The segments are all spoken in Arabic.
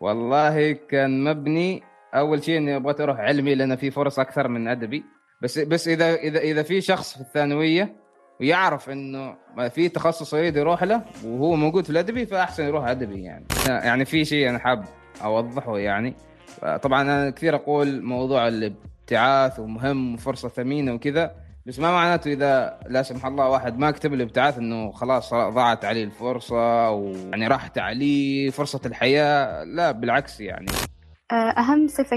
والله كان مبني اول شيء اني بغيت اروح علمي لان في فرص اكثر من ادبي، بس اذا في شخص في الثانويه ويعرف انه ما في تخصص يريد يروح له وهو موجود في الادبي فاحسن يروح ادبي. يعني في شيء انا حاب اوضحه، يعني طبعا انا كثير اقول موضوع الابتعاث ومهم وفرصه ثمينه وكذا، بس ما معناته اذا لا سمح الله واحد ما كتب الابتعاث انه خلاص ضاعت عليه الفرصه ويعني راحت عليه فرصه الحياه، لا بالعكس. يعني اهم صفه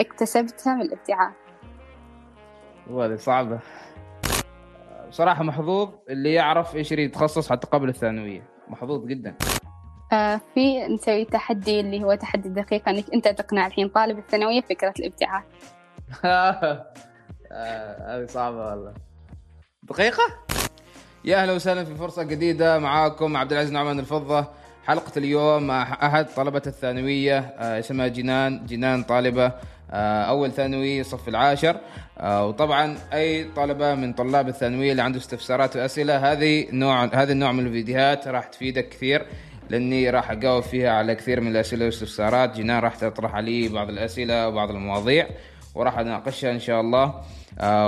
اكتسبتها من الابتعاث والله صعبه صراحه، محظوظ اللي يعرف ايش يريد يتخصص حتى قبل الثانويه، محظوظ جدا. في نسوي تحدي اللي هو تحدي دقيق انك انت تقنع الحين طالب الثانويه بفكره الابتعاث. هذه صعبه والله، دقيقه. يا اهلا وسهلا في فرصه جديده، معاكم عبدالعزيز نعمان الفضه. حلقه اليوم مع احد طلبه الثانويه اسمها جنان طالبه اول ثانوي صف العاشر، وطبعا اي طلبه من طلاب الثانويه اللي عنده استفسارات واسئله، هذا النوع من الفيديوهات راح تفيدك كثير، لاني راح اجاوب فيها على كثير من الاسئله والاستفسارات. جنان راح تطرح علي بعض الاسئله وبعض المواضيع وراح اناقشها ان شاء الله،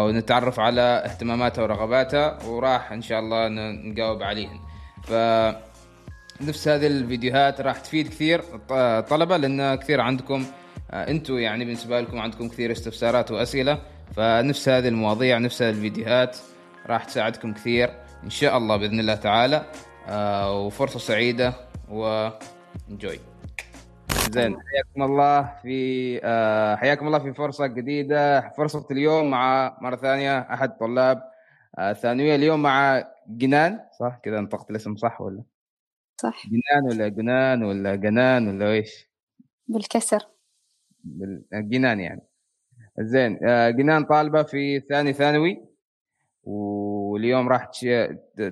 ونتعرف على اهتماماتها ورغباتها وراح ان شاء الله نجاوب عليهن. فنفس هذه الفيديوهات راح تفيد كثير طلبة، لان كثير عندكم انتوا يعني بالنسبه لكم عندكم كثير استفسارات واسئله، فنفس هذه المواضيع نفس هذه الفيديوهات راح تساعدكم كثير ان شاء الله باذن الله تعالى. وفرصه سعيده وانجوي. زين، حياكم الله في فرصه جديده. فرصه اليوم مع مره ثانيه احد طلاب الثانويه، اليوم مع جنان. صح كذا نطقت الاسم صح ولا صح؟ جنان ولا ايش بالكسر؟ جنان يعني. زين، جنان طالبه في ثاني ثانوي، واليوم راح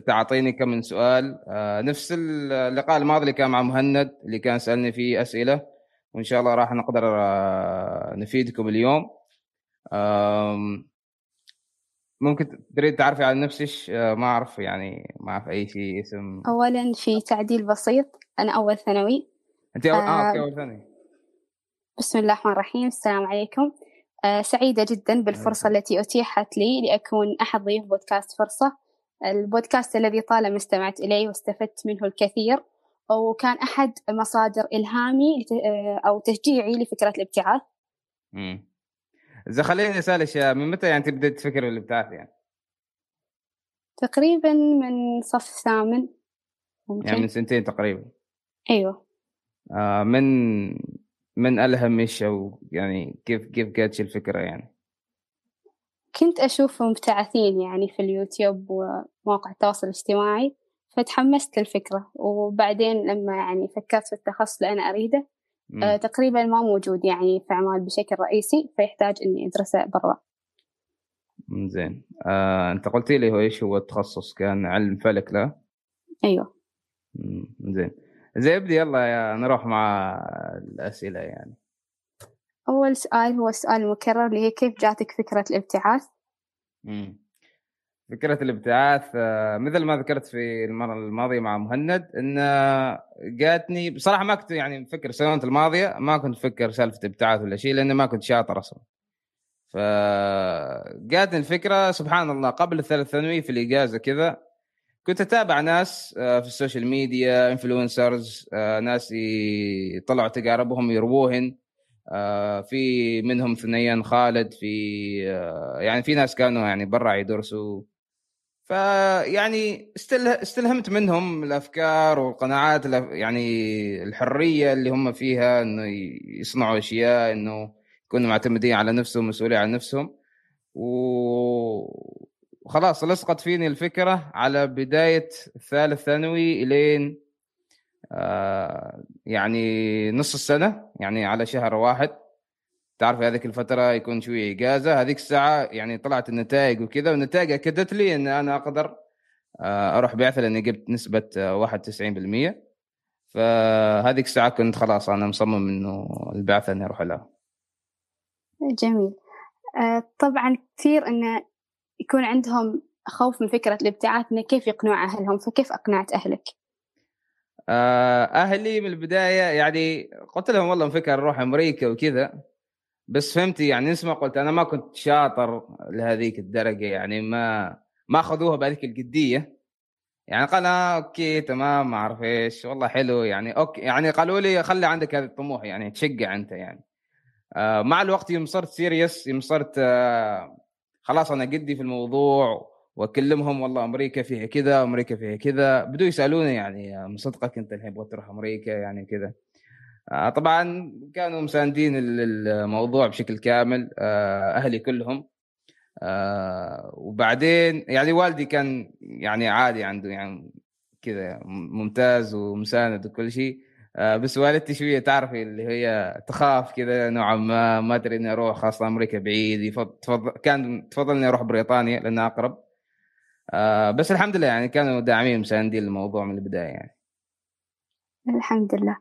تعطيني كم من سؤال نفس اللقاء الماضي اللي كان مع مهند اللي كان سألني فيه أسئلة، وإن شاء الله راح نقدر نفيدكم اليوم. ممكن تريد تعرفي عن نفسك؟ ما أعرف يعني، ما أعرف أي شيء. اسم أولا في تعديل بسيط، أنا أول ثانوي. أنت أول ثانوي. بسم الله الرحمن الرحيم، السلام عليكم. سعيدة جدا بالفرصة التي أتيحت لي لأكون أحد ضيوف بودكاست فرصة، البودكاست الذي طالما استمعت إليه واستفدت منه الكثير، وكان أحد مصادر إلهامي أو تشجيعي لفكرة الابتعاث. إذا خليني أسألك، من متى يعني بدأت تفكر بالابتعاث؟ يعني تقريبا من صف ثامن، يعني من سنتين تقريبا. أيوة. من ألهمش أو يعني كيف جاتش الفكرة؟ يعني كنت أشوف مبتعثين يعني في اليوتيوب ومواقع التواصل الاجتماعي، فتحمست للفكرة، وبعدين لما يعني فكرت في التخصص اللي أنا أريده تقريبا ما موجود يعني في أعمال بشكل رئيسي، فيحتاج إني أدرسه برا. زين، أنت قلتي لي هو إيش هو التخصص؟ كان علم فلك، لا؟ أيوه. زين، زي بدي يلا نروح مع الأسئلة. يعني أول سؤال هو السؤال المكرر اللي هي كيف جاتك فكرة الابتعاث؟ فكرة الابتعاث مثل ما ذكرت في المرة الماضية مع مهند إن جاتني بصراحة، ما كنت يعني مفكر السنة الماضية، ما كنت مفكر سالفة ابتعاث ولا شيء لأن ما كنت شاطر أصلا، فجاتني الفكرة سبحان الله قبل الثالث ثانوي في الإجازة كذا. كنت أتابع ناس في السوشيال ميديا، إنفلونسرز، ناس يطلعوا تجاربهم يرووهن، في منهم ثنيان خالد، في يعني في ناس كانوا يعني برا يدرسوا، فيعني استلهمت منهم الأفكار والقناعات، يعني الحرية اللي هم فيها إنه يصنعوا أشياء، إنه يكونوا معتمدين على نفسهم مسؤولين عن نفسهم. وخلاص لصقت فيني الفكرة على بداية الثالث ثانوي إلين يعني نص السنة، يعني على شهر واحد. تعرف هذيك الفترة يكون شوية إجازة، هذيك الساعة يعني طلعت النتائج وكذا، والنتائج أكدت لي أن أنا أقدر أروح بعثة لأني جبت نسبة 91%، فهذيك الساعة كنت خلاص أنا مصمم أنه البعثة أني أروح لها. جميل. طبعا كثير أنه يكون عندهم خوف من فكرة الابتعاث، إنه كيف يقنعوا أهلهم، فكيف أقنعت أهلك؟ أهلي من البداية يعني قلت لهم والله مفكر نروح أمريكا وكذا، بس فهمتي يعني نسمع، قلت أنا ما كنت شاطر لهذيك الدرجة يعني ما أخذوها بهذيك الجدية يعني. قال أوكي تمام ما أعرف إيش والله حلو يعني أوكي يعني، قالوا لي خلي عندك هذا الطموح يعني تشجع أنت يعني. مع الوقت يوم صرت سيريس، يوم صرت خلاص أنا جدي في الموضوع، واكلمهم والله امريكا فيها كذا امريكا فيها كذا، بدوا يسالوني يعني مصدقك انت الحين تبغى تروح امريكا يعني كذا. طبعا كانوا مساندين الموضوع بشكل كامل، اهلي كلهم. وبعدين يعني والدي كان يعني عادي عنده يعني كذا ممتاز ومساند وكل شيء، بس والدتي شويه تعرفي اللي هي تخاف كذا نوعا ما، ما ادري اني اروح خاصه امريكا بعيد، كان تفضل اني اروح بريطانيا لانها اقرب. بس الحمد لله يعني كانوا داعمين مساندين الموضوع من البداية يعني. الحمد لله.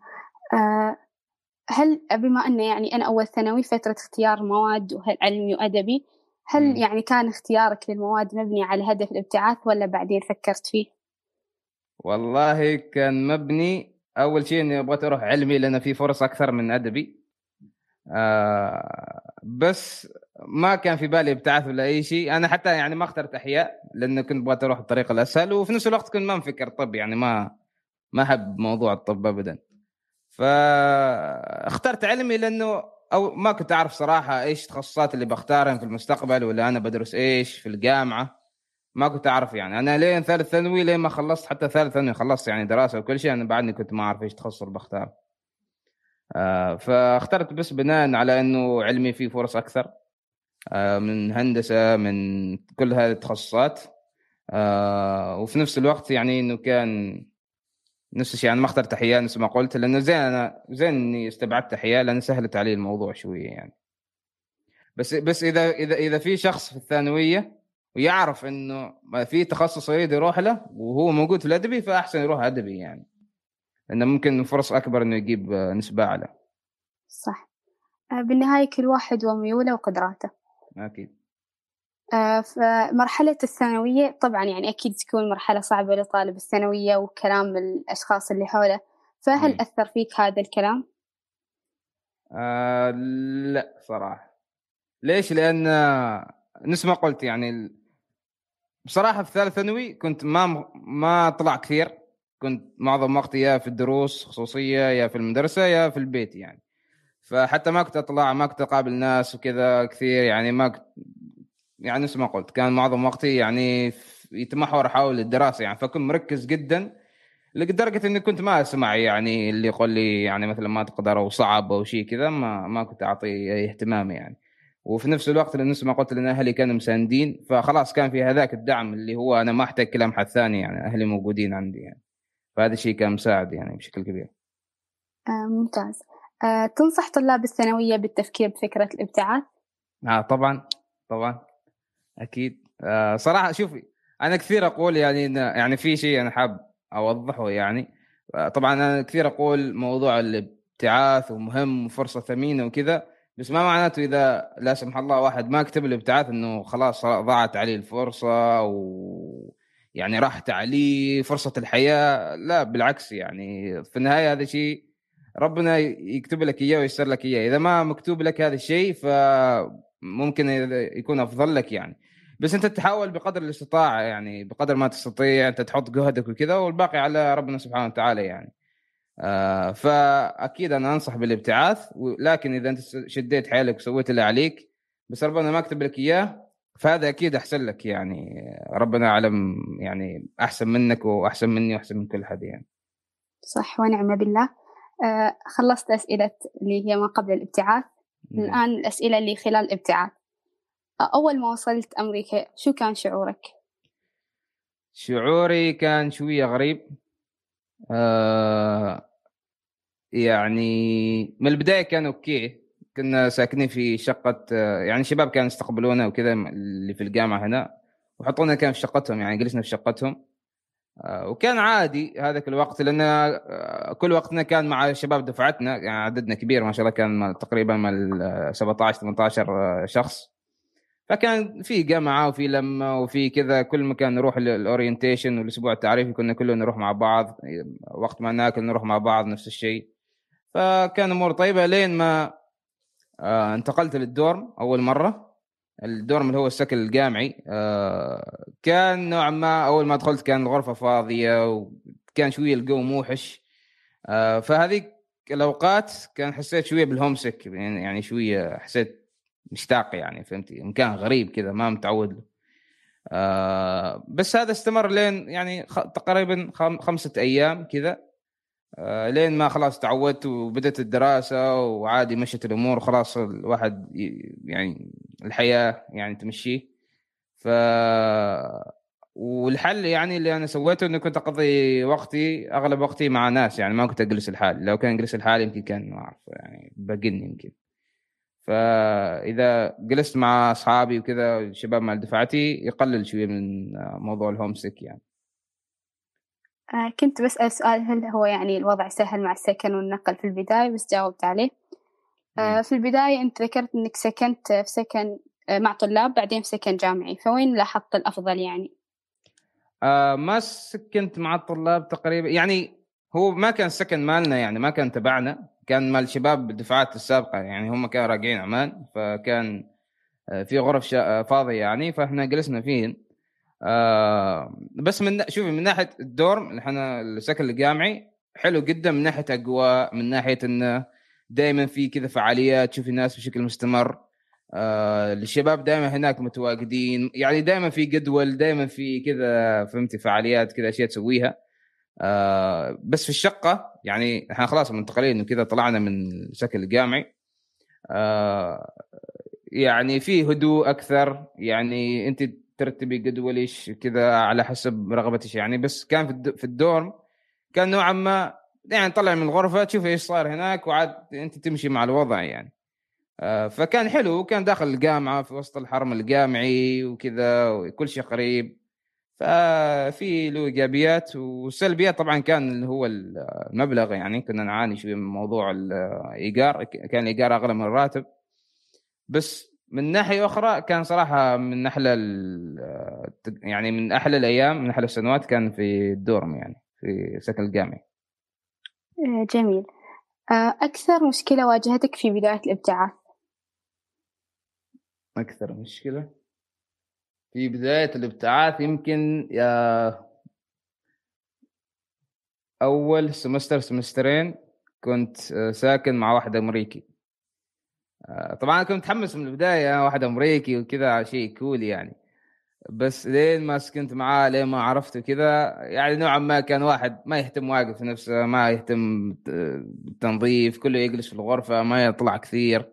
هل بما أنه يعني أنا أول ثانوي فترة اختيار مواد علمي وأدبي، هل يعني كان اختيارك للمواد مبني على هدف الابتعاث ولا بعدين فكرت فيه؟ والله كان مبني أول شيء أني أبغى أروح علمي لأن في فرص أكثر من أدبي، بس ما كان في بالي ابتعاث ولا أي شيء. أنا حتى يعني ما اخترت أحياء لأنه كنت بغيت أروح الطريق الأسهل، وفي نفس الوقت كنت ما مفكر طب يعني ما أحب موضوع الطب أبدا. فاخترت علمي لأنه أو ما كنت أعرف صراحة إيش التخصصات اللي بختارها في المستقبل، ولا أنا بدرس إيش في الجامعة، ما كنت أعرف يعني. أنا لين ثالث ثانوي لين ما خلصت، حتى ثالث ثانوي خلصت يعني دراسة وكل شيء، أنا بعدني كنت ما أعرف إيش التخصص بختار. فاخترت بس بناء على أنه علمي فيه فرص أكثر من هندسة، من كل هذه التخصصات، وفي نفس الوقت يعني إنه كان نفس الشيء. أنا ما اخترت أحياء نفس ما قلت، لأنه زين إني استبعدت أحياء لأن سهلت علي الموضوع شوية يعني. بس إذا في شخص في الثانوية ويعرف إنه ما في تخصص يريد يروح له وهو موجود في الأدبي، فأحسن يروح أدبي يعني، لأنه ممكن فرص أكبر إنه يجيب نسبة أعلى. صح، بالنهاية كل واحد وميوله وقدراته. أكيد. فمرحلة الثانوية طبعا يعني أكيد تكون مرحلة صعبة لطالب الثانوية وكلام الأشخاص اللي حوله، فهل أثر فيك هذا الكلام؟ لا صراحة. ليش؟ لأن نسمع قلت يعني بصراحة في ثالث ثانوي كنت ما طلع كثير، كنت معظم وقتي يا في الدروس خصوصية يا في المدرسة يا في البيت يعني، فحتى ما كنت أطلع، ما كنت أقابل ناس وكذا كثير يعني، ما كنت يعني نفس ما قلت كان معظم وقتي يعني يتمحور حول الدراسة يعني. فكنت مركز جدا لدرجة إني كنت ما أسمع يعني اللي يقول لي يعني مثلا ما تقدر أو صعب أو شيء كذا، ما كنت أعطي اهتمام يعني. وفي نفس الوقت نفس ما قلت لأن أهلي كانوا مساندين، فخلاص كان في هذاك الدعم اللي هو أنا ما أحتاج كلام حد ثاني يعني، أهلي موجودين عندي يعني، فهذا الشيء كان مساعد يعني بشكل كبير. ممتاز. تنصح طلاب الثانوية بالتفكير بفكرة الابتعاث؟ طبعا أكيد. صراحة شوفي أنا كثير أقول يعني في شيء أنا حاب أوضحه يعني. طبعا أنا كثير أقول موضوع الابتعاث ومهم وفرصة ثمينة وكذا، بس ما معناته إذا لا سمح الله واحد ما كتب الابتعاث إنه خلاص ضاعت عليه الفرصة ويعني راحت عليه فرصة الحياة، لا بالعكس يعني. في النهاية هذا شيء ربنا يكتب لك إياه ويسر لك إياه، إذا ما مكتوب لك هذا الشيء فممكن يكون أفضل لك يعني. بس أنت تحاول بقدر الاستطاعة يعني، بقدر ما تستطيع أنت تحط جهدك وكذا، والباقي على ربنا سبحانه وتعالى يعني. فأكيد أنا أنصح بالابتعاث، لكن إذا أنت شديت حيلك وسويت اللي عليك بس ربنا ما كتب لك إياه، فهذا أكيد أحسن لك يعني، ربنا أعلم يعني أحسن منك وأحسن مني وأحسن من كل حد يعني. صح ونعم بالله. خلصت أسئلة اللي هي ما قبل الابتعاث. الآن الأسئلة اللي خلال الابتعاث. أول ما وصلت أمريكا شو كان شعورك؟ شعوري كان شوية غريب يعني. من البداية كان أوكي، كنا ساكنين في شقة يعني شباب كانوا يستقبلونا وكذا اللي في الجامعة هنا، وحطونا كان في شقتهم يعني، جلسنا في شقتهم وكان عادي هذاك الوقت، لأن كل وقتنا كان مع شباب دفعتنا يعني، عددنا كبير ما شاء الله، كان تقريبا 17-18 شخص. فكان في جامعة وفي لمة وفي كذا، كل مكان نروح للأورينتيشن والأسبوع التعريفي كنا كلنا نروح مع بعض، وقت ما ناكل نروح مع بعض نفس الشيء، فكان أمور طيبة لين ما انتقلت للدورم أول مرة. الدورم اللي هو السكن الجامعي كان نوعا ما أول ما دخلت كان الغرفة فاضية وكان شوية الجو موحش، فهذه الأوقات كان حسيت شوية بالهومسك، يعني شوية حسيت مشتاق، يعني فهمتي مكان غريب كذا ما متعود له. بس هذا استمر لين يعني تقريبا 5 أيام كذا، لين ما خلاص تعودت وبدأت الدراسة وعادي مشت الأمور، خلاص الواحد يعني الحياة يعني تمشي. والحل يعني اللي أنا سويته إنه كنت أقضي وقتي أغلب وقتي مع ناس، يعني ما كنت أجلس لحالي، لو كان أجلس لحالي يمكن كان ما أعرف يعني بقلني يمكن. فإذا جلست مع أصحابي وكذا الشباب مع دفعتي يقلل شوية من موضوع الهومسك يعني. كنت بسأل سؤال، هل هو يعني الوضع سهل مع السكن والنقل في البداية؟ بس جاوبت عليه. في البداية أنت ذكرت أنك سكنت في سكن مع طلاب بعدين في سكن جامعي، فوين لاحظت الأفضل يعني؟ ما سكنت مع الطلاب تقريبا، يعني هو ما كان سكن مالنا، يعني ما كان تبعنا، كان مال شباب بالدفعات السابقة، يعني هم كانوا راجعين عمان فكان في غرف فاضية يعني، فإحنا جلسنا فيهن. بس من شوفي من ناحية الدورم إحنا السكن الجامعي حلو جدا من ناحية أجواء، من ناحية إنه دائما في كذا فعاليات، تشوفي ناس بشكل مستمر، الشباب دائما هناك متواجدين، يعني دائما في جدول، دائما في كذا فهمتي فعاليات كذا أشياء تسويها. بس في الشقة يعني احنا خلاص منتقلين وكذا، طلعنا من السكن الجامعي، يعني في هدوء أكثر، يعني أنت ترتبي جدولش كذا على حسب رغبتش يعني. بس كان في الدورم كان نوعا ما يعني طلع من الغرفة تشوف إيش صار هناك وعاد أنت تمشي مع الوضع يعني. فكان حلو، وكان داخل الجامعة في وسط الحرم الجامعي وكذا، وكل شيء قريب، ففي له إيجابيات وسلبيات. طبعا كان اللي هو المبلغ، يعني كنا نعاني شوية من موضوع الإيجار، كان الإيجار أغلى من الراتب. بس من ناحية أخرى كان صراحة من أحلى يعني من أحلى الأيام، من أحلى السنوات كان في الدورم يعني في سكن الجامعي. جميل. أكثر مشكلة واجهتك في بداية الابتعاث؟ أكثر مشكلة في بداية الابتعاث يمكن أول سمسترين كنت ساكن مع واحد أمريكي. طبعا كنت متحمس من البداية، واحد أمريكي وكذا شيء كول يعني، بس لين ما سكنت معاه لين ما عرفته كذا، يعني نوعا ما كان واحد ما يهتم واقف في نفسه، ما يهتم بالتنظيف، كله يجلس في الغرفة ما يطلع كثير.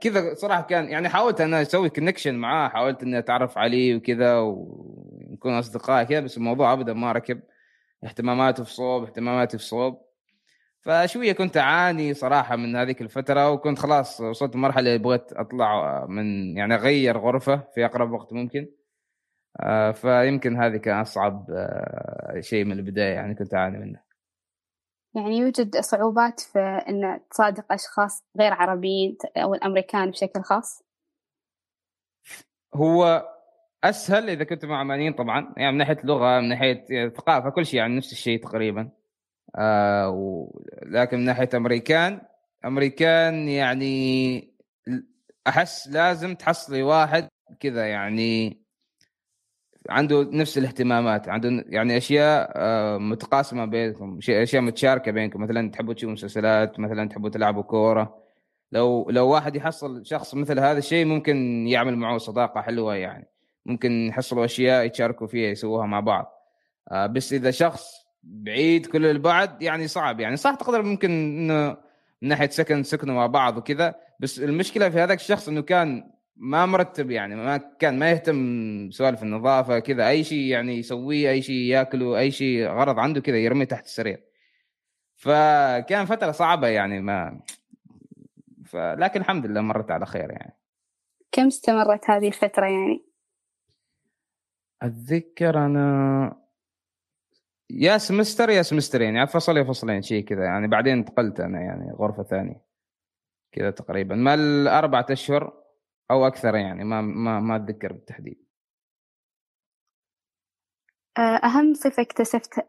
كذا صراحة كان يعني حاولت أنا أسوي كونكشن معاه، حاولت إني أتعرف عليه وكذا ونكون أصدقاء كذا، بس الموضوع أبدا ما ركب، اهتماماته في صوب. فشوية كنت أعاني صراحة من هذيك الفترة، وكنت خلاص وصلت مرحلة بغيت أطلع من يعني أغير غرفة في أقرب وقت ممكن. فيمكن هذه كان أصعب شيء من البداية يعني كنت أعاني منه. يعني يوجد صعوبات في أن تصادق أشخاص غير عربيين أو الأمريكان بشكل خاص؟ هو أسهل إذا كنت مع عمانيين طبعاً، يعني من ناحية لغة، من ناحية ثقافة، كل شيء يعني نفس الشيء تقريباً. لكن من ناحية أمريكان يعني أحس لازم تحصلي واحد كذا يعني عنده نفس الاهتمامات، عنده يعني أشياء متقاسمة بينكم، أشياء متشاركة بينكم، مثلاً تحبوا تشوفوا مسلسلات، مثلاً تحبوا تلعبوا كورة. لو واحد يحصل شخص مثل هذا الشيء ممكن يعمل معه صداقة حلوة، يعني ممكن يحصلوا أشياء يتشاركوا فيها يسووها مع بعض. بس إذا شخص بعيد كل البعد يعني صعب، يعني صح تقدر ممكن إنه من ناحية سكنوا مع بعض وكذا، بس المشكلة في هذاك الشخص إنه كان ما مرتب، يعني ما يهتم سوالف النظافة كذا، أي شيء يعني يسويه، أي شيء يأكله، أي شيء غرض عنده كذا يرمي تحت السرير. فكان فترة صعبة يعني لكن الحمد لله مرت على خير يعني. كم استمرت هذه الفترة يعني؟ أتذكر أنا يا سمستر يا سمسترين، يعني فصل يا فصلين شيء كذا يعني، بعدين انتقلت أنا يعني غرفة ثانية كذا تقريبا. ما 4 أشهر او اكثر يعني ما اتذكر بالتحديد. اهم صفه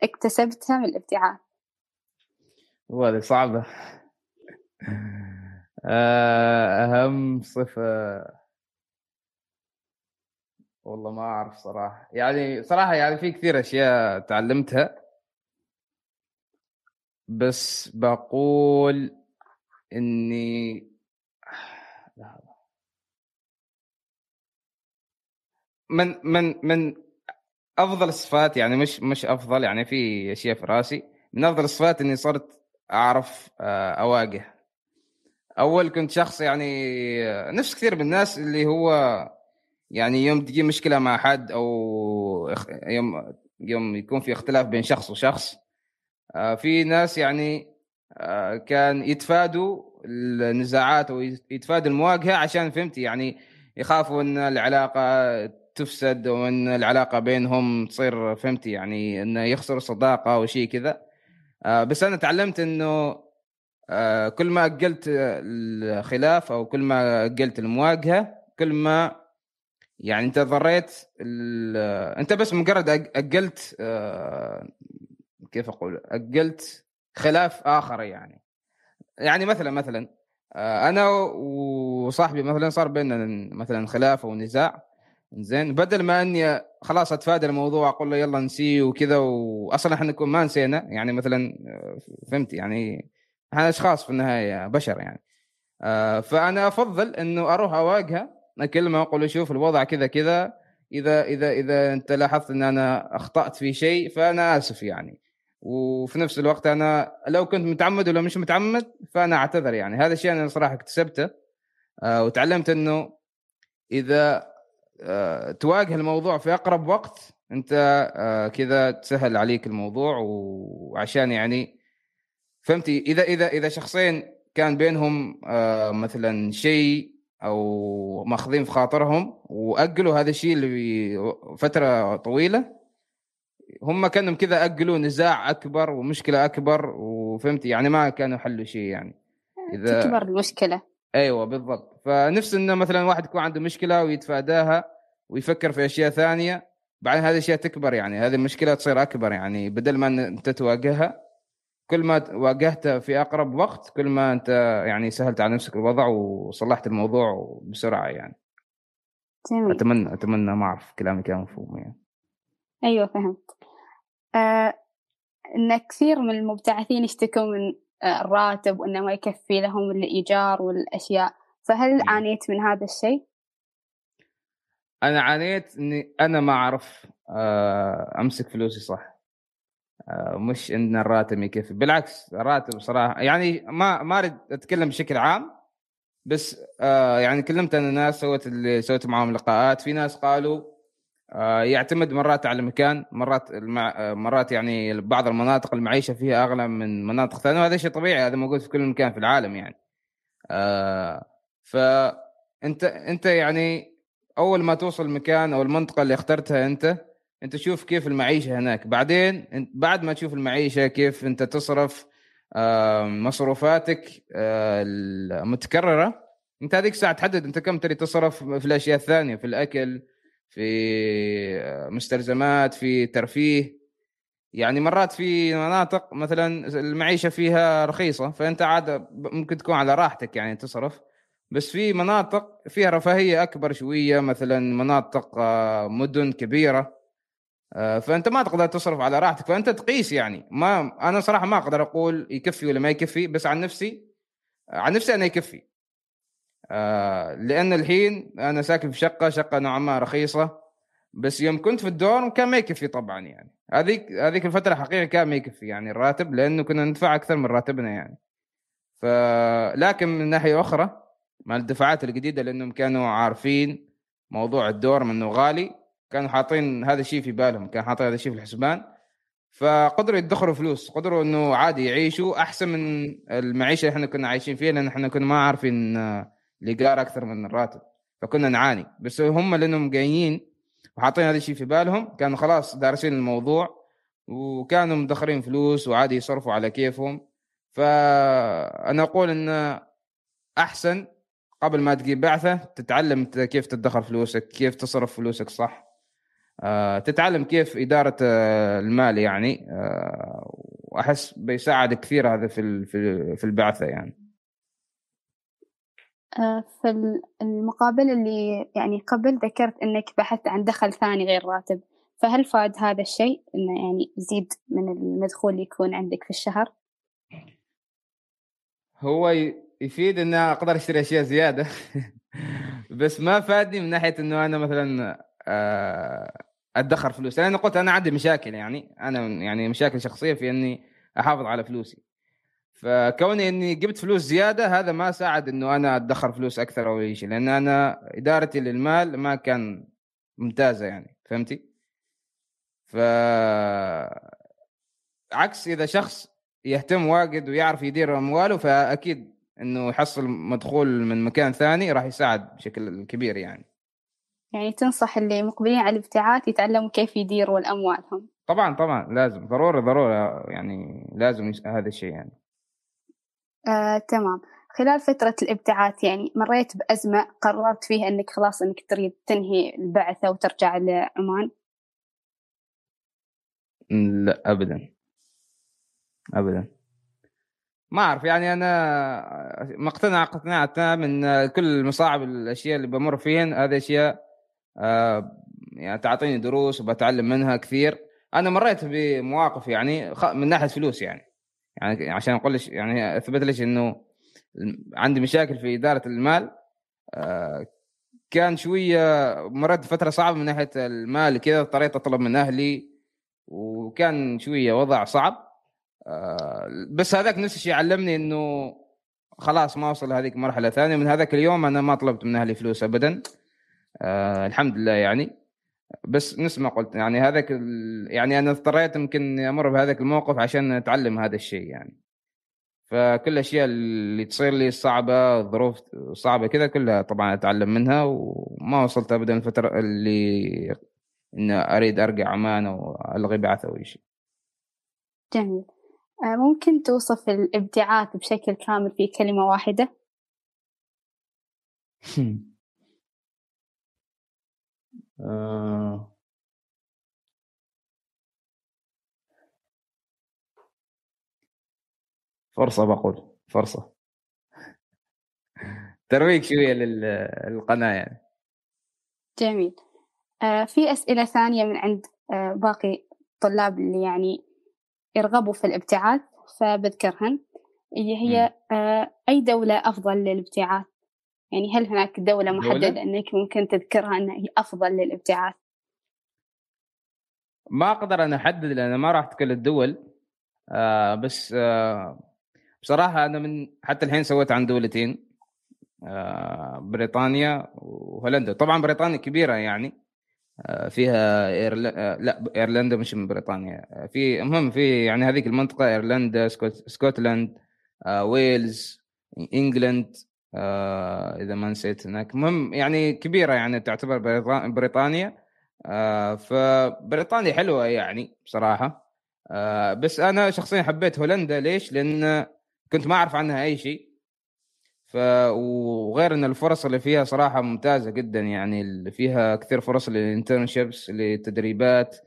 اكتسبتها من الابتعاث؟ وهذه صعبه. اهم صفه والله ما اعرف صراحه، يعني صراحه يعني في كثير اشياء تعلمتها، بس بقول اني من افضل الصفات، يعني مش افضل، يعني في اشياء في راسي. من افضل الصفات اني صرت اعرف اواجه. اول كنت شخص يعني نفس كثير من الناس اللي هو يعني يوم تجي مشكله مع حد او يوم يكون في اختلاف بين شخص وشخص، في ناس يعني كان يتفادوا النزاعات ويتفادوا المواجهه عشان فهمتي يعني يخافوا ان العلاقه تفسد وان العلاقه بينهم تصير فهمتي يعني انه يخسروا صداقه او شيء كذا. بس انا تعلمت انه كل ما اجلت الخلاف او كل ما اجلت المواجهه كل ما يعني انت ضريت انت بس مجرد اجلت كيف اقول اجلت خلاف اخر. يعني مثلا انا وصاحبي مثلا صار بيننا مثلا خلاف او نزاع، زين بدل ما اني خلاص اتفادى الموضوع اقول له يلا نسيه وكذا، واصلا احنا نكون ما نسينا يعني مثلا فهمت يعني احنا اشخاص في النهايه بشر يعني، فانا افضل انه اروح اواجهه اكلمه واقول له شوف الوضع كذا كذا، اذا انت لاحظت ان انا اخطات في شيء فانا اسف يعني، وفي نفس الوقت انا لو كنت متعمد ولا مش متعمد فانا اعتذر يعني. هذا الشيء انا صراحه اكتسبته، وتعلمت انه اذا تواجه الموضوع في اقرب وقت انت كذا تسهل عليك الموضوع، وعشان يعني فهمتي اذا شخصين كان بينهم مثلا شيء او ماخذين في خاطرهم واجلوا هذا الشيء لفتره طويله، هم كانوا كذا أجلوا نزاع أكبر ومشكلة أكبر وفهمت يعني ما كانوا حلوا شيء يعني إذا تكبر المشكلة. أيوة بالضبط. فنفس إنه مثلا واحد يكون عنده مشكلة ويتفاداها ويفكر في أشياء ثانية، بعدين هذه الأشياء تكبر يعني هذه المشكلة تصير أكبر يعني، بدل ما أنت تواجهها كل ما واجهتها في أقرب وقت كل ما أنت يعني سهلت على نفسك الوضع وصلحت الموضوع بسرعة يعني. جميل. أتمنى ما أعرف كلامي كان مفهوم يعني. أيوة فهمت. إن كثير من المبتعثين يشتكوا من الراتب وإنه ما يكفي لهم الإيجار والأشياء، فهل عانيت من هذا الشيء؟ أنا عانيت إني أنا ما أعرف أمسك فلوسي صح، مش إن الراتب يكفي، بالعكس الراتب صراحة يعني ما أريد أتكلم بشكل عام، بس يعني كلمت أنا ناس سويت معهم لقاءات، في ناس قالوا يعتمد مرات على المكان، مرات يعني بعض المناطق المعيشة فيها أغلى من مناطق ثانية، وهذا شيء طبيعي هذا موجود في كل مكان في العالم يعني. فأنت يعني أول ما توصل المكان أو المنطقة اللي اخترتها أنت شوف كيف المعيشة هناك، بعدين بعد ما تشوف المعيشة كيف أنت تصرف مصروفاتك المتكررة، أنت هذيك الساعة تحدد أنت كم تري تصرف في الأشياء الثانية، في الأكل، في مستلزمات، في ترفيه. يعني مرات في مناطق مثلا المعيشة فيها رخيصة فأنت عادة ممكن تكون على راحتك يعني تصرف، بس في مناطق فيها رفاهية أكبر شوية مثلا مناطق مدن كبيرة فأنت ما تقدر تصرف على راحتك، فأنت تقيس يعني. ما أنا صراحة ما أقدر أقول يكفي ولا ما يكفي، بس عن نفسي أنا يكفي، لأن الحين أنا ساكن في شقة نوعا ما رخيصة، بس يوم كنت في الدور كان ما يكفي طبعا يعني، هذيك الفترة حقيقة كان ما يكفي يعني الراتب، لأنه كنا ندفع أكثر من راتبنا يعني. لكن من ناحية أخرى مع الدفعات الجديدة لأنهم كانوا عارفين موضوع الدور منه غالي، كانوا حاطين هذا الشيء في بالهم، كانوا حاطين هذا الشيء في الحسبان، فقدروا يدخروا فلوس، قدروا إنه عادي يعيشوا أحسن من المعيشة اللي إحنا كنا عايشين فيها، لأن إحنا كنا ما عارفين الإيجار أكثر من الراتب فكنا نعاني. بس هم لأنهم جايين وحاطين هذا الشيء في بالهم كانوا خلاص دارسين الموضوع وكانوا مدخرين فلوس وعادي يصرفوا على كيفهم، فأنا أقول إن أحسن قبل ما تجيب بعثة تتعلم كيف تدخر فلوسك، كيف تصرف فلوسك صح، تتعلم كيف إدارة المال يعني. وأحس بيساعد كثير هذا في البعثة يعني. في المقابل اللي يعني قبل ذكرت أنك بحثت عن دخل ثاني غير راتب، فهل فاد هذا الشيء أنه يعني يزيد من المدخول اللي يكون عندك في الشهر؟ هو يفيد أن أقدر أشتري أشياء زيادة بس ما فادني من ناحية أنه أنا مثلا أدخر فلوس، لأن قلت أنا عندي مشاكل يعني، أنا يعني مشاكل شخصية في أني أحافظ على فلوسي، فكوني أني جبت فلوس زيادة هذا ما ساعد أنه أنا أدخر فلوس أكثر أو أي شيء، لأن أنا إدارتي للمال ما كان ممتازة يعني، فهمتي؟ عكس إذا شخص يهتم واجد ويعرف يدير أمواله فأكيد أنه يحصل مدخول من مكان ثاني راح يساعد بشكل كبير يعني. يعني تنصح اللي مقبلين على الابتعاث يتعلموا كيف يديروا أموالهم؟ طبعا طبعا لازم، ضروري ضروري يعني، لازم هذا الشيء يعني. تمام. خلال فترة الابتعاث يعني مريت بأزمة قررت فيها أنك خلاص أنك تريد تنهي البعثة وترجع لعمان؟ لا أبدا أبدا، ما أعرف يعني، أنا مقتنع قناعة تام من كل المصاعب الأشياء اللي بمر فيهن هذه أشياء يعني تعطيني دروس وبتعلم منها كثير. أنا مريت بمواقف يعني من ناحية فلوس يعني عشان أقول لك يعني أثبت لك إنه عندي مشاكل في إدارة المال. كان شوية مرت فترة صعبة من ناحية المال كذا، اضطريت أطلب من أهلي وكان شوية وضع صعب. بس هذاك نفس الشيء علمني إنه خلاص ما وصل هذيك مرحلة ثانية. من هذاك اليوم أنا ما طلبت من أهلي فلوس أبدا، الحمد لله يعني. بس نفس ما قلت يعني هذاك يعني أنا اضطريت يمكن أمر بهذاك الموقف عشان أتعلم هذا الشيء يعني. فكل الأشياء اللي تصير لي صعبة، ظروف صعبة كذا، كلها طبعا أتعلم منها. وما وصلت أبدا الفترة اللي إن أريد أرجع عمان وألغي بعثة أو شيء. جميل. ممكن توصف الابتعاث بشكل كامل في كلمة واحدة؟ فرصة، بقول فرصة ترويج شوية للقناة يعني. جميل. في أسئلة ثانية من عند باقي الطلاب اللي يعني يرغبوا في الابتعاث، فبذكرهن اللي هي أي دولة أفضل للابتعاث؟ يعني هل هناك دولة محددة أنك ممكن تذكرها أنها هي أفضل للابتعاث؟ ما أقدر أنا أحدد لأن ما رحت كل الدول. بس بصراحة أنا من حتى الحين سويت عن دولتين، بريطانيا وهولندا. طبعا بريطانيا كبيرة يعني، فيها إيرلندا مش من بريطانيا، في المهم في يعني هذيك المنطقة إيرلندا، سكوتلند، ويلز، إنجلند، إذا ما نسيت هناك. مهم يعني كبيرة يعني تعتبر بريطانيا. فبريطانيا حلوة يعني بصراحة. بس أنا شخصيا حبيت هولندا. ليش؟ لأن كنت ما أعرف عنها أي شيء، وغير أن الفرص اللي فيها صراحة ممتازة جدا يعني، فيها كثير فرص للانترنشيبس، للتدريبات.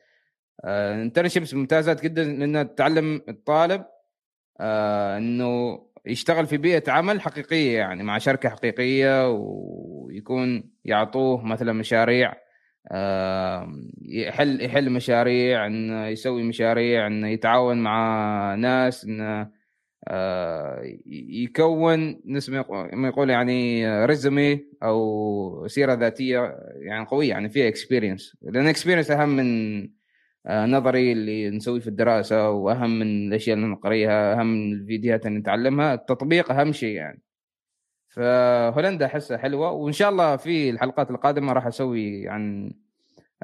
انترنشيبس ممتازات جدا لأنها تعلم الطالب أنه يشتغل في بيئة عمل حقيقية يعني، مع شركة حقيقية، ويكون يعطوه مثلا مشاريع، يحل مشاريع، أنه يسوي مشاريع، أنه يتعاون مع ناس، أنه يكون نسمي ما يقول يعني ريزومي أو سيرة ذاتية يعني قوية يعني، فيها experience. لأن experience أهم من نظري اللي نسوي في الدراسة، وأهم من الأشياء اللي نقريها، أهم من الفيديوهات اللي نتعلمها، التطبيق أهم شيء يعني. فهولندا أحسها حلوة. وإن شاء الله في الحلقات القادمة راح أسوي عن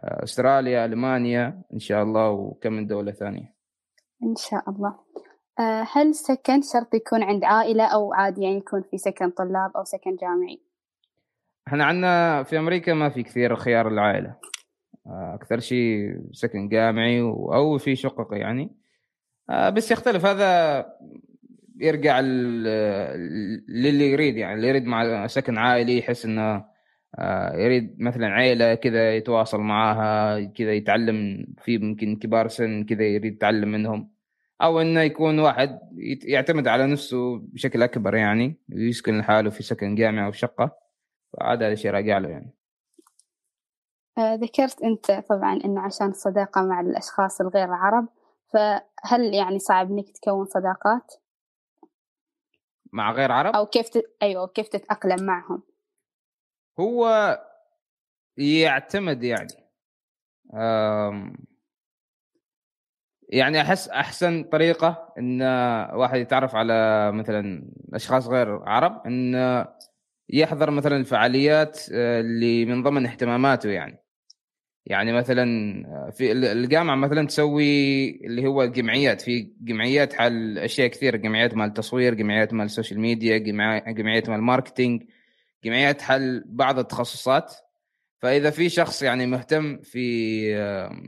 أستراليا، ألمانيا إن شاء الله، وكم من دولة ثانية إن شاء الله. هل السكن شرط يكون عند عائلة أو عادي يعني يكون في سكن طلاب أو سكن جامعي؟ إحنا عنا في أمريكا ما في كثير خيار العائلة، أكثر شيء سكن جامعي أو في شقق يعني. بس يختلف هذا يرجع للي يريد، يعني اللي يريد مع سكن عائلي يحس انه يريد مثلا عائلة كذا يتواصل معاها كذا، يتعلم في ممكن كبار سن كذا يريد يتعلم منهم، او انه يكون واحد يعتمد على نفسه بشكل اكبر يعني، ويسكن لحاله في سكن جامعي او شقة. فهذا الشيء راجع له يعني. ذكرت انت طبعا انه عشان الصداقة مع الاشخاص الغير العرب، فهل يعني صعب انك تكون صداقات مع غير عرب، او كيف كيف تتأقلم معهم؟ هو يعتمد يعني، يعني أحس أحسن طريقة إن واحد يتعرف على مثلا أشخاص غير عرب إن يحضر مثلا الفعاليات اللي من ضمن اهتماماته يعني. يعني مثلا في الجامعة مثلا تسوي اللي هو الجمعيات، في جمعيات حال أشياء كثير، جمعيات مال التصوير، جمعيات مال السوشيال ميديا، جمعيات مال الماركتينج، جمعيات حل بعض التخصصات. فإذا في شخص يعني مهتم في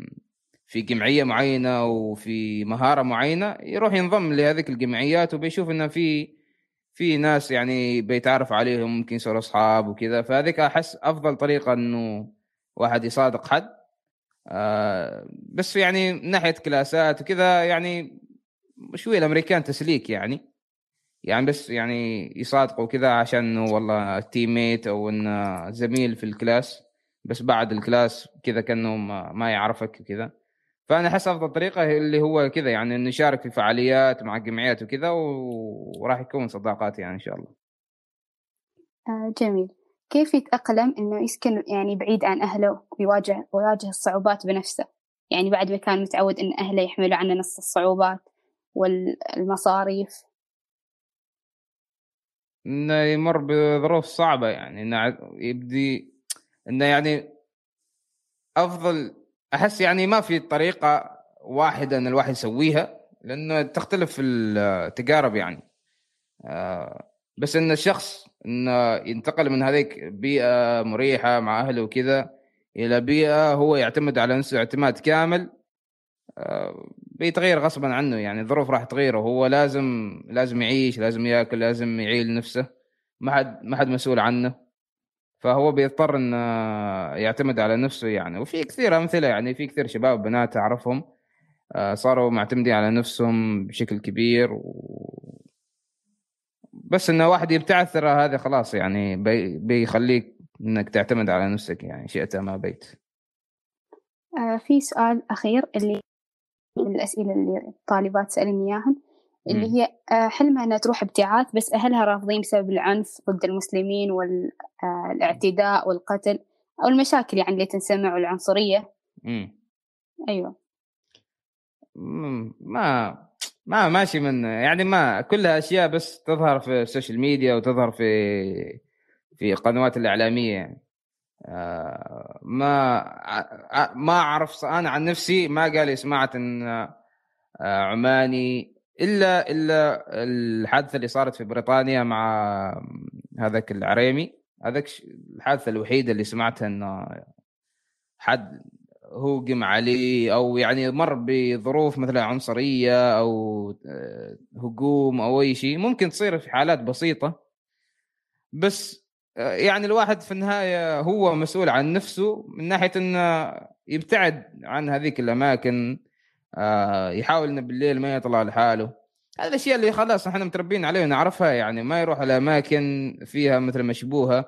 جمعية معينة وفي مهارة معينة، يروح ينضم لهذيك الجمعيات، وبيشوف إنه في ناس يعني بيتعرف عليهم، ممكن يصيروا أصحاب وكذا. فهذيك أحس أفضل طريقة إنه واحد يصادق حد. بس يعني من ناحية كلاسات وكذا يعني شوي الأمريكان تسليك يعني بس يعني يصادقوا كذا عشان والله تيميت أو إنه زميل في الكلاس، بس بعد الكلاس كذا كأنه ما يعرفك وكذا. فأنا أحس أفضل طريقة اللي هو كذا يعني، إنه يشارك في فعاليات مع جمعيات وكذا، وراح يكون صداقات يعني إن شاء الله. جميل. كيف يتأقلم إنه يسكن يعني بعيد عن أهله ويواجه الصعوبات بنفسه، يعني بعد ما كان متعود إن أهله يحملوا عنه نص الصعوبات والمصاريف؟ إنه يمر بظروف صعبة يعني، إنه يبدي إنه يعني أفضل أحس يعني ما في طريقة واحدة إن الواحد يسويها، لأنه تختلف التجارب يعني. بس إن الشخص إنه ينتقل من هذيك بيئة مريحة مع أهله وكذا إلى بيئة هو يعتمد على نفسه اعتماد كامل، بيتغير غصبا عنه يعني، الظروف راح تغيره. هو لازم يعيش، لازم يأكل، لازم يعيل نفسه، ما حد مسؤول عنه، فهو بيضطر إنه يعتمد على نفسه يعني. وفي كثير أمثلة يعني، في كثير شباب بنات أعرفهم صاروا معتمدين على نفسهم بشكل كبير بس إنه واحد يبتعث ترى هذا خلاص يعني بيخليك إنك تعتمد على نفسك يعني، شئت ما بيت. في سؤال أخير اللي الأسئلة اللي الطالبات سألني إياها، اللي هي حلمها أنها تروح ابتعاث بس أهلها رافضين بسبب العنف ضد المسلمين والاعتداء والقتل أو المشاكل يعني اللي تنسمع والعنصرية. أيوة. ما ماشي من يعني، ما كلها أشياء بس تظهر في السوشيال ميديا وتظهر في قنوات الإعلامية يعني. ما أعرف أنا عن نفسي، ما قال سمعت إن عماني إلا الحادثة اللي صارت في بريطانيا مع هذاك العريمي، هذاك الحادثة الوحيدة اللي سمعتها إن حد هو قم عليه أو يعني مر بظروف مثلا عنصرية أو هجوم أو أي شيء. ممكن تصير في حالات بسيطة، بس يعني الواحد في النهاية هو مسؤول عن نفسه من ناحية إنه يبتعد عن هذيك الأماكن، يحاول إنه بالليل ما يطلع لحاله. هذا الأشياء اللي خلاص نحن متربين عليه ونعرفها يعني، ما يروح لأماكن فيها مثل مشبوهة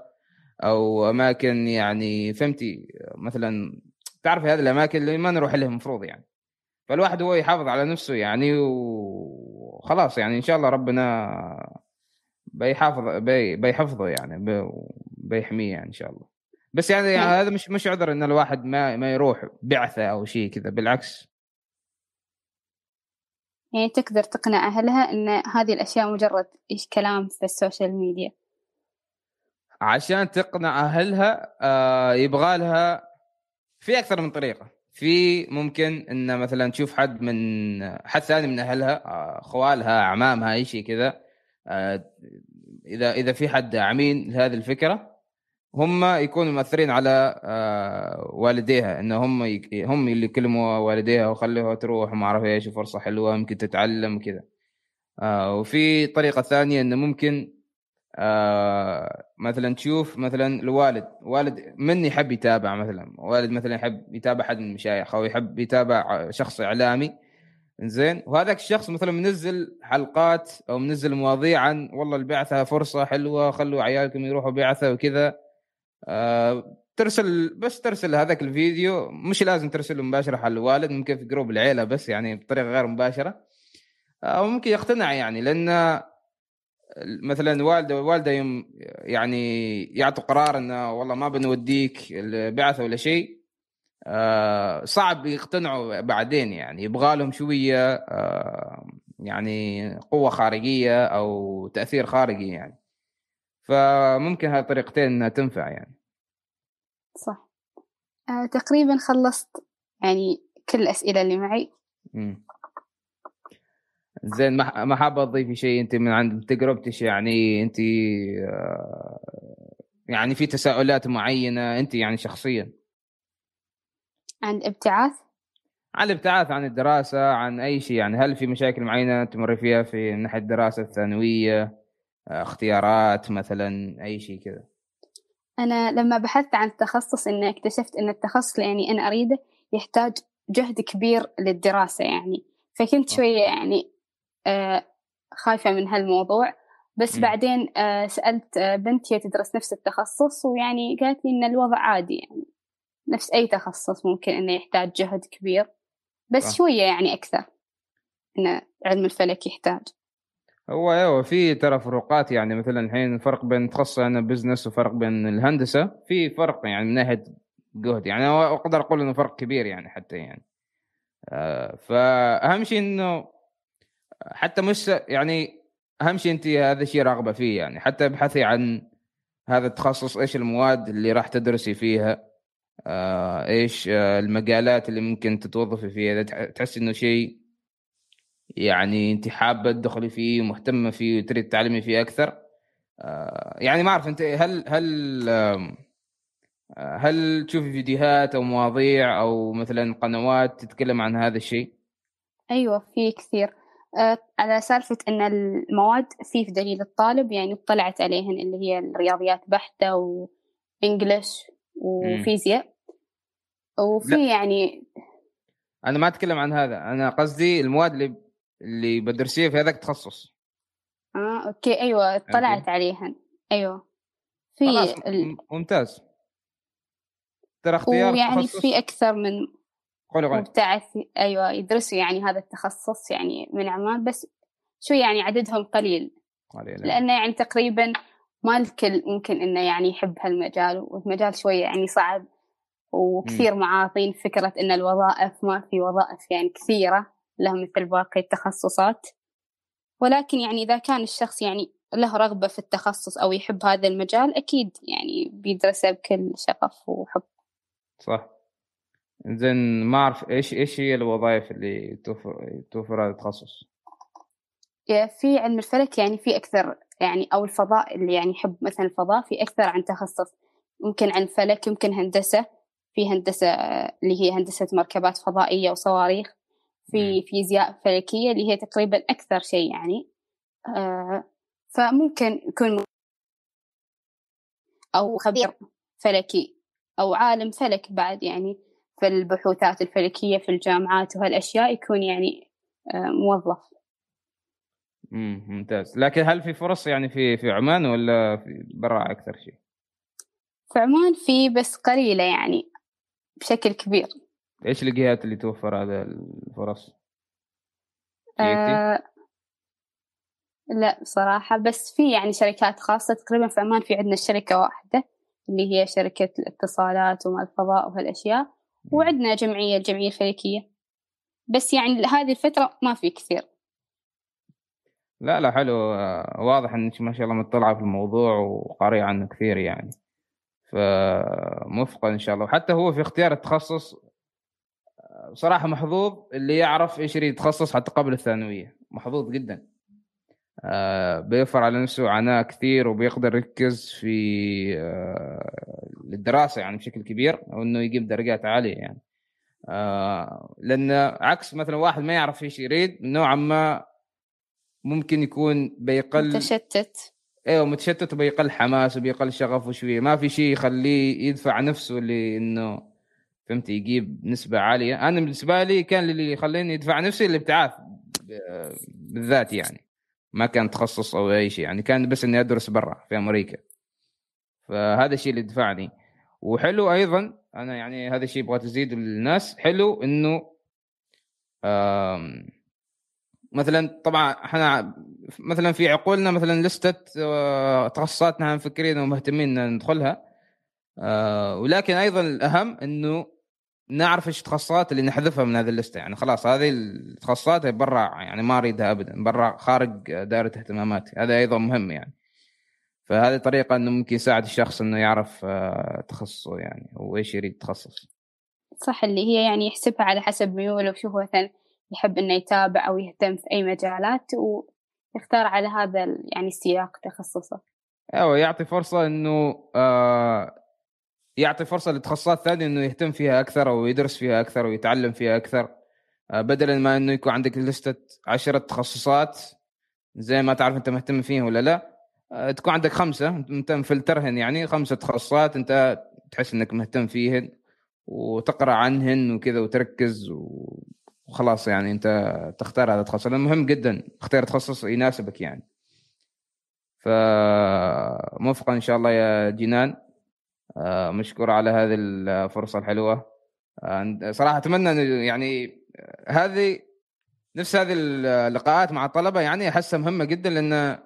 أو أماكن يعني فهمتي، مثلا تعرف هذه الأماكن اللي ما نروح لها مفروض يعني. فالواحد هو يحافظ على نفسه يعني، وخلاص يعني إن شاء الله ربنا بيحفظه يعني، بيحميه يعني إن شاء الله. بس يعني هذا مش عذر إن الواحد ما يروح بعثة أو شيء كذا، بالعكس يعني تقدر تقنع أهلها إن هذه الأشياء مجرد إيش كلام في السوشيال ميديا. عشان تقنع أهلها يبغى لها في أكثر من طريقة. في ممكن إن مثلا تشوف حد ثاني من أهلها، خوالها، أعمامها، أي شيء كذا. إذا في حد عمين لهذه الفكرة، هم يكونوا مؤثرين على والديها، إن هم اللي يكلموا والديها وخلوها تروح وما أعرف إيش، فرصة حلوة ممكن تتعلم كذا. وفي طريقة ثانية إنه ممكن مثلا تشوف مثلا الوالد، والد من يحب يتابع، مثلا والد مثلا يحب يتابع أحد من المشايخ أو يحب يتابع شخص إعلامي، إنزين، وهذاك الشخص مثلا منزل حلقات أو منزل مواضيع عن والله البعثة فرصة حلوة، خلوا عيالكم يروحوا بعثة وكذا. ترسل، بس ترسل هذاك الفيديو، مش لازم ترسله مباشرة على الوالد، ممكن في جروب العيلة بس يعني بطريقة غير مباشرة، أو ممكن يقتنع يعني. لأن مثلا والده يعني يعطوا قرار إنه والله ما بنوديك البعثة ولا شيء، صعب يقتنعوا بعدين يعني، يبغالهم شوية يعني قوة خارجية أو تأثير خارجي يعني. فممكن هالطريقتين إنها تنفع يعني. صح. تقريبا خلصت يعني كل الأسئلة اللي معي. زين، ما حابة تضيفي شيء أنت من عند تجربتك يعني؟ أنت يعني في تساؤلات معينة أنت يعني شخصيا عن الابتعاث، عن الابتعاث، عن الدراسة، عن أي شيء يعني؟ هل في مشاكل معينة تمر فيها في ناحية الدراسة الثانوية، اختيارات مثلا، أي شيء كذا؟ أنا لما بحثت عن التخصص إن اكتشفت إن التخصص اللي يعني أنا أريده يحتاج جهد كبير للدراسة يعني، فكنت شوية يعني خايفة من هالموضوع. بس بعدين سألت بنتي تدرس نفس التخصص، ويعني قالت لي إن الوضع عادي يعني نفس أي تخصص ممكن إنه يحتاج جهد كبير، بس شوية يعني أكثر إن علم الفلك يحتاج. هو ايوه، في ترى فروقات يعني، مثلا الحين الفرق بين تخصص انا بزنس وفرق بين الهندسه، في فرق يعني من ناحيه جهد يعني، اقدر اقول انه فرق كبير يعني حتى يعني. فاهم شيء انه حتى مش يعني، اهم شيء انت هذا الشيء راغبه فيه يعني، حتى ابحثي عن هذا التخصص، ايش المواد اللي راح تدرسي فيها، ايش المجالات اللي ممكن تتوظفي فيها، اذا تحسي انه شيء يعني انت حابه تدخلي فيه ومهتمه فيه وتريد تعلمي فيه اكثر. يعني ما اعرف انت هل تشوفي فيديوهات او مواضيع او مثلا قنوات تتكلم عن هذا الشيء؟ ايوه في كثير. على سالفه ان المواد في دليل الطالب يعني اطلعت عليهن، اللي هي الرياضيات بحته وانجليش وفيزياء وفي يعني. أنا ما أتكلم عن هذا، أنا قصدي المواد اللي بدرسيها في هذاك التخصص. أوكي، أيوة طلعت عليهن. أيوة في ممتاز. ترى اختيار يعني في أكثر من مبتعث أيوة يدرسوا يعني هذا التخصص يعني من عمان، بس شو يعني عددهم قليل. لأنه يعني تقريبا ما الكل ممكن إنه يعني يحب هالمجال، والمجال شوية يعني صعب، وكثير معاطين فكرة إن الوظائف ما في وظائف يعني كثيرة لهم مثل باقي التخصصات. ولكن يعني إذا كان الشخص يعني له رغبة في التخصص أو يحب هذا المجال، أكيد يعني بيدرسه بكل شغف وحب. صح. إنزين، ما أعرف إيش هي الوظائف اللي توفر هذا التخصص؟ في علم الفلك يعني في أكثر يعني، أو الفضاء اللي يعني يحب مثلا الفضاء في أكثر عن تخصص، ممكن عن فلك، ممكن هندسة، في هندسة اللي هي هندسة مركبات فضائية وصواريخ، في فيزياء فلكية اللي هي تقريبا أكثر شيء يعني. فممكن يكون أو خبير فلكي أو عالم فلك بعد يعني في البحوثات الفلكية في الجامعات وهالأشياء، يكون يعني موظف. ممتاز. لكن هل في فرص يعني في عمان ولا في برا أكثر شيء؟ في عمان في، بس قليلة يعني بشكل كبير. إيش الجهات اللي توفر هذا الفرص؟ لا بصراحة، بس في يعني شركات خاصة. تقريبا في عمان في عندنا شركة واحدة اللي هي شركة الاتصالات ومال الفضاء وهالأشياء، وعندنا الجمعية الفلكية، بس يعني هذه الفترة ما في كثير. لا حلو، واضح إنك ما شاء الله مطلعة في الموضوع وقارئة عنه كثير يعني، فموفقة إن شاء الله. حتى هو في اختيار التخصص بصراحة محظوظ، اللي يعرف إيش يريد يتخصص حتى قبل الثانوية محظوظ جدا. بيوفر على نفسه عناء كثير، وبيقدر يركز في الدراسة يعني بشكل كبير، وإنه يجيب درجات عالية يعني. لأن عكس مثلا واحد ما يعرف إيش يريد، نوعا ما ممكن يكون بيقل متشتت. ايوه متشتت، وبيقل حماس وبيقل شغف، وشويه ما في شيء يخليه يدفع نفسه لانه فهمت يجيب نسبه عاليه. انا بالنسبه لي كان اللي يخليني يدفع نفسي الابتعاث بالذات، يعني ما كان تخصص او اي شيء، يعني كان بس اني ادرس برا في امريكا، فهذا الشيء اللي دفعني. وحلو ايضا انا يعني هذا الشيء بغيت ازيد للناس، حلو انه مثلا طبعا احنا مثلا في عقولنا مثلا لسته تخصصاتنا فكريين ومهتمين ان ندخلها، ولكن ايضا الاهم انه نعرف ايش التخصصات اللي نحذفها من هذه اللسته. يعني خلاص هذه التخصصات برا يعني ما اريدها ابدا، برا خارج دائره اهتماماتي، هذا ايضا مهم يعني. فهذه طريقه انه ممكن يساعد الشخص انه يعرف تخصصه يعني وايش يريد يتخصص. صح، اللي هي يعني يحسبها على حسب ميوله وشو هو مثلا يحب انه يتابع او يهتم في اي مجالات، ويختار على هذا يعني السياق تخصصه. ايوه، يعطي فرصه انه يعطي فرصه لتخصصات ثانيه انه يهتم فيها اكثر او يدرس فيها اكثر ويتعلم فيها اكثر، بدلا ما انه يكون عندك لسته 10 تخصصات زي ما تعرف انت مهتم فيها ولا لا، تكون عندك 5 انت مفلترهن، يعني 5 تخصصات انت تحس انك مهتم فيهن وتقرا عنهن وكذا وتركز وخلاص، يعني انت تختار هذا التخصص. المهم جدا اختار تخصص يناسبك يعني. فموفقا ان شاء الله يا جنان، مشكور على هذه الفرصة الحلوة. صراحة أتمنى يعني هذه نفس هذه اللقاءات مع الطلبة يعني أحسها مهمة جدا، لأن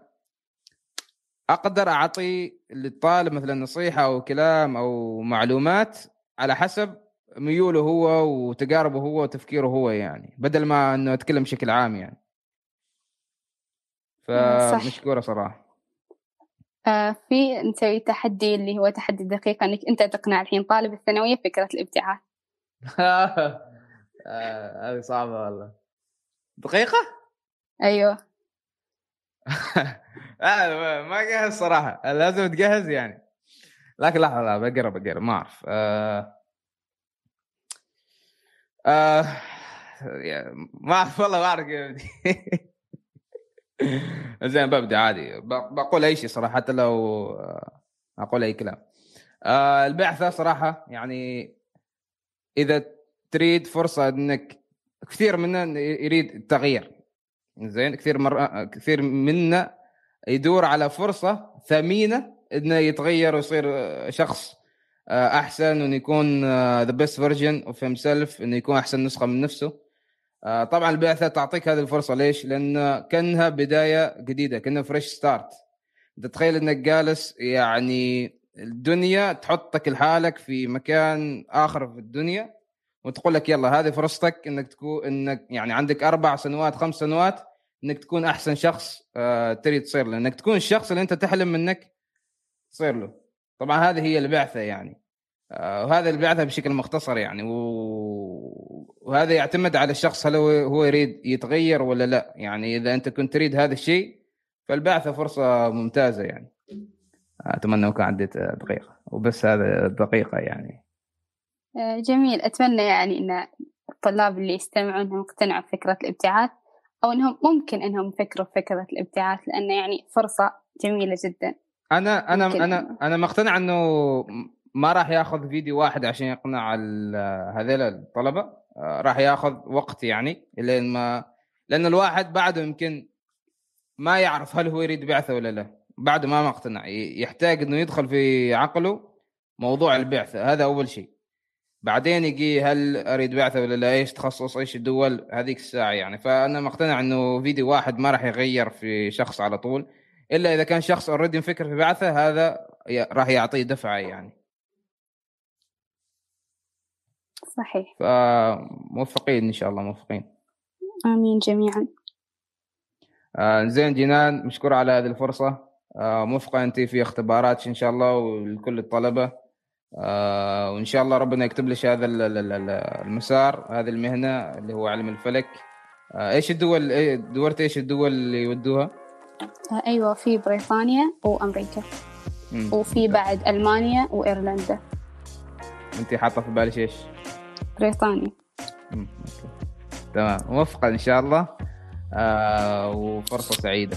أقدر أعطي للطالب مثلا نصيحة أو كلام أو معلومات على حسب ميوله هو وتجاربه هو وتفكيره هو، يعني بدل ما أنه أتكلم بشكل عام يعني. فمشكورة صراحة. في نسوي تحدي اللي هو تحدي دقيقة، أنك أنت تقنع الحين طالب الثانوية فكرة الابتعاث. هذه صعبة والله. دقيقة؟ أيوه. ما جاهز صراحة، لازم تجهز يعني. لكن لحظة بقرأ ما أعرف. ما أعرف والله، ما أعرف. زين ببدأ عادي، بقول أي شيء صراحة حتى لو أقول أي كلام. البعثة صراحة يعني إذا تريد فرصة، إنك كثير منا يريد التغيير، زين كثير منا يدور على فرصة ثمينة إنه يتغير ويصير شخص أحسن، وإنه يكون the best version of himself، إنه يكون أحسن نسخة من نفسه. طبعا البعثة تعطيك هذه الفرصة. ليش؟ لأن كأنها بداية جديدة، كأنها فريش ستارت. تتخيل أنك جالس يعني الدنيا تحطك لحالك في مكان آخر في الدنيا وتقول لك يلا هذه فرصتك أنك تكون، أنك يعني عندك 4 سنوات 5 سنوات أنك تكون أحسن شخص تريد تصير له، أنك تكون الشخص اللي أنت تحلم منك تصير له. طبعا هذه هي البعثة يعني، وهذا البعثة بشكل مختصر يعني. وهذا يعتمد على الشخص هل هو يريد يتغير ولا لا. يعني إذا أنت كنت تريد هذا الشيء فالبعثة فرصة ممتازة يعني. أتمنى وكان عديت دقيقة، وبس هذا الدقيقة يعني. جميل، أتمنى يعني أن الطلاب اللي يستمعون أنهم اقتنعوا بفكرة الابتعاث، أو أنهم ممكن أنهم يفكروا بفكرة الابتعاث، لأنه يعني فرصة جميلة جدا. أنا مقتنع أنه ما راح ياخذ فيديو واحد عشان يقنع هذول الطلبة، راح ياخذ وقت يعني لين ما، لأن الواحد بعده يمكن ما يعرف هل هو يريد بعثة ولا لا، بعده ما مقتنع، يحتاج إنه يدخل في عقله موضوع البعثة، هذا أول شيء. بعدين يجي هل أريد بعثة ولا لا، إيش تخصص، إيش الدول، هذيك الساعة يعني. فأنا مقتنع إنه فيديو واحد ما راح يغير في شخص على طول، إلا إذا كان شخص أوريدي مفكر في بعثة، هذا راح يعطيه دفعة يعني. صحيح. موفقين إن شاء الله، موفقين. آمين جميعا. زين جنان، مشكور على هذه الفرصة. موفقة أنت في اختباراتك إن شاء الله، ولكل الطلبة، وإن شاء الله ربنا يكتب لك هذا المسار، هذه المهنة اللي هو علم الفلك. إيش الدول دورت، إيش الدول اللي يودوها؟ أيوة، في بريطانيا وأمريكا، وفي بعد ألمانيا وإيرلندا. أنت حاطة في بالك إيش؟ بريطاني. تمام، موفقة إن شاء الله. وفرصة سعيدة.